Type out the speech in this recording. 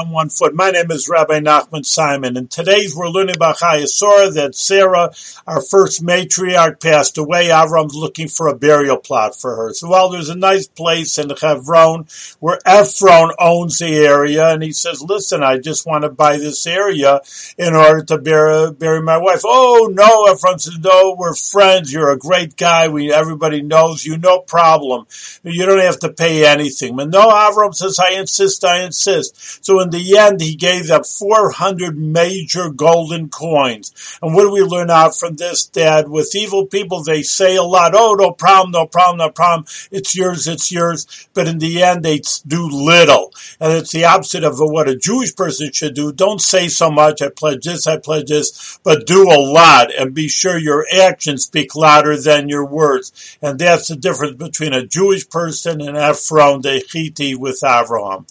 On one foot. My name is Rabbi Nachman Simon, and today we're learning about Chayasura, that Sarah, our first matriarch, passed away. Avram's looking for a burial plot for her. So, well, there's a nice place in Hebron where Ephron owns the area, and he says, listen, I just want to buy this area in order to bury my wife. Oh, no, Ephron says, no, we're friends. You're a great guy. Everybody knows you. No problem. You don't have to pay anything. But no, Avram says, I insist. So in the end, he gave up 400 major golden coins. And what do we learn out from this? That with evil people, they say a lot, oh, no problem, it's yours. But in the end, they do little. And it's the opposite of what a Jewish person should do. Don't say so much, I pledge this, but do a lot. And be sure your actions speak louder than your words. And that's the difference between a Jewish person and Ephraim Dechiti with Avraham.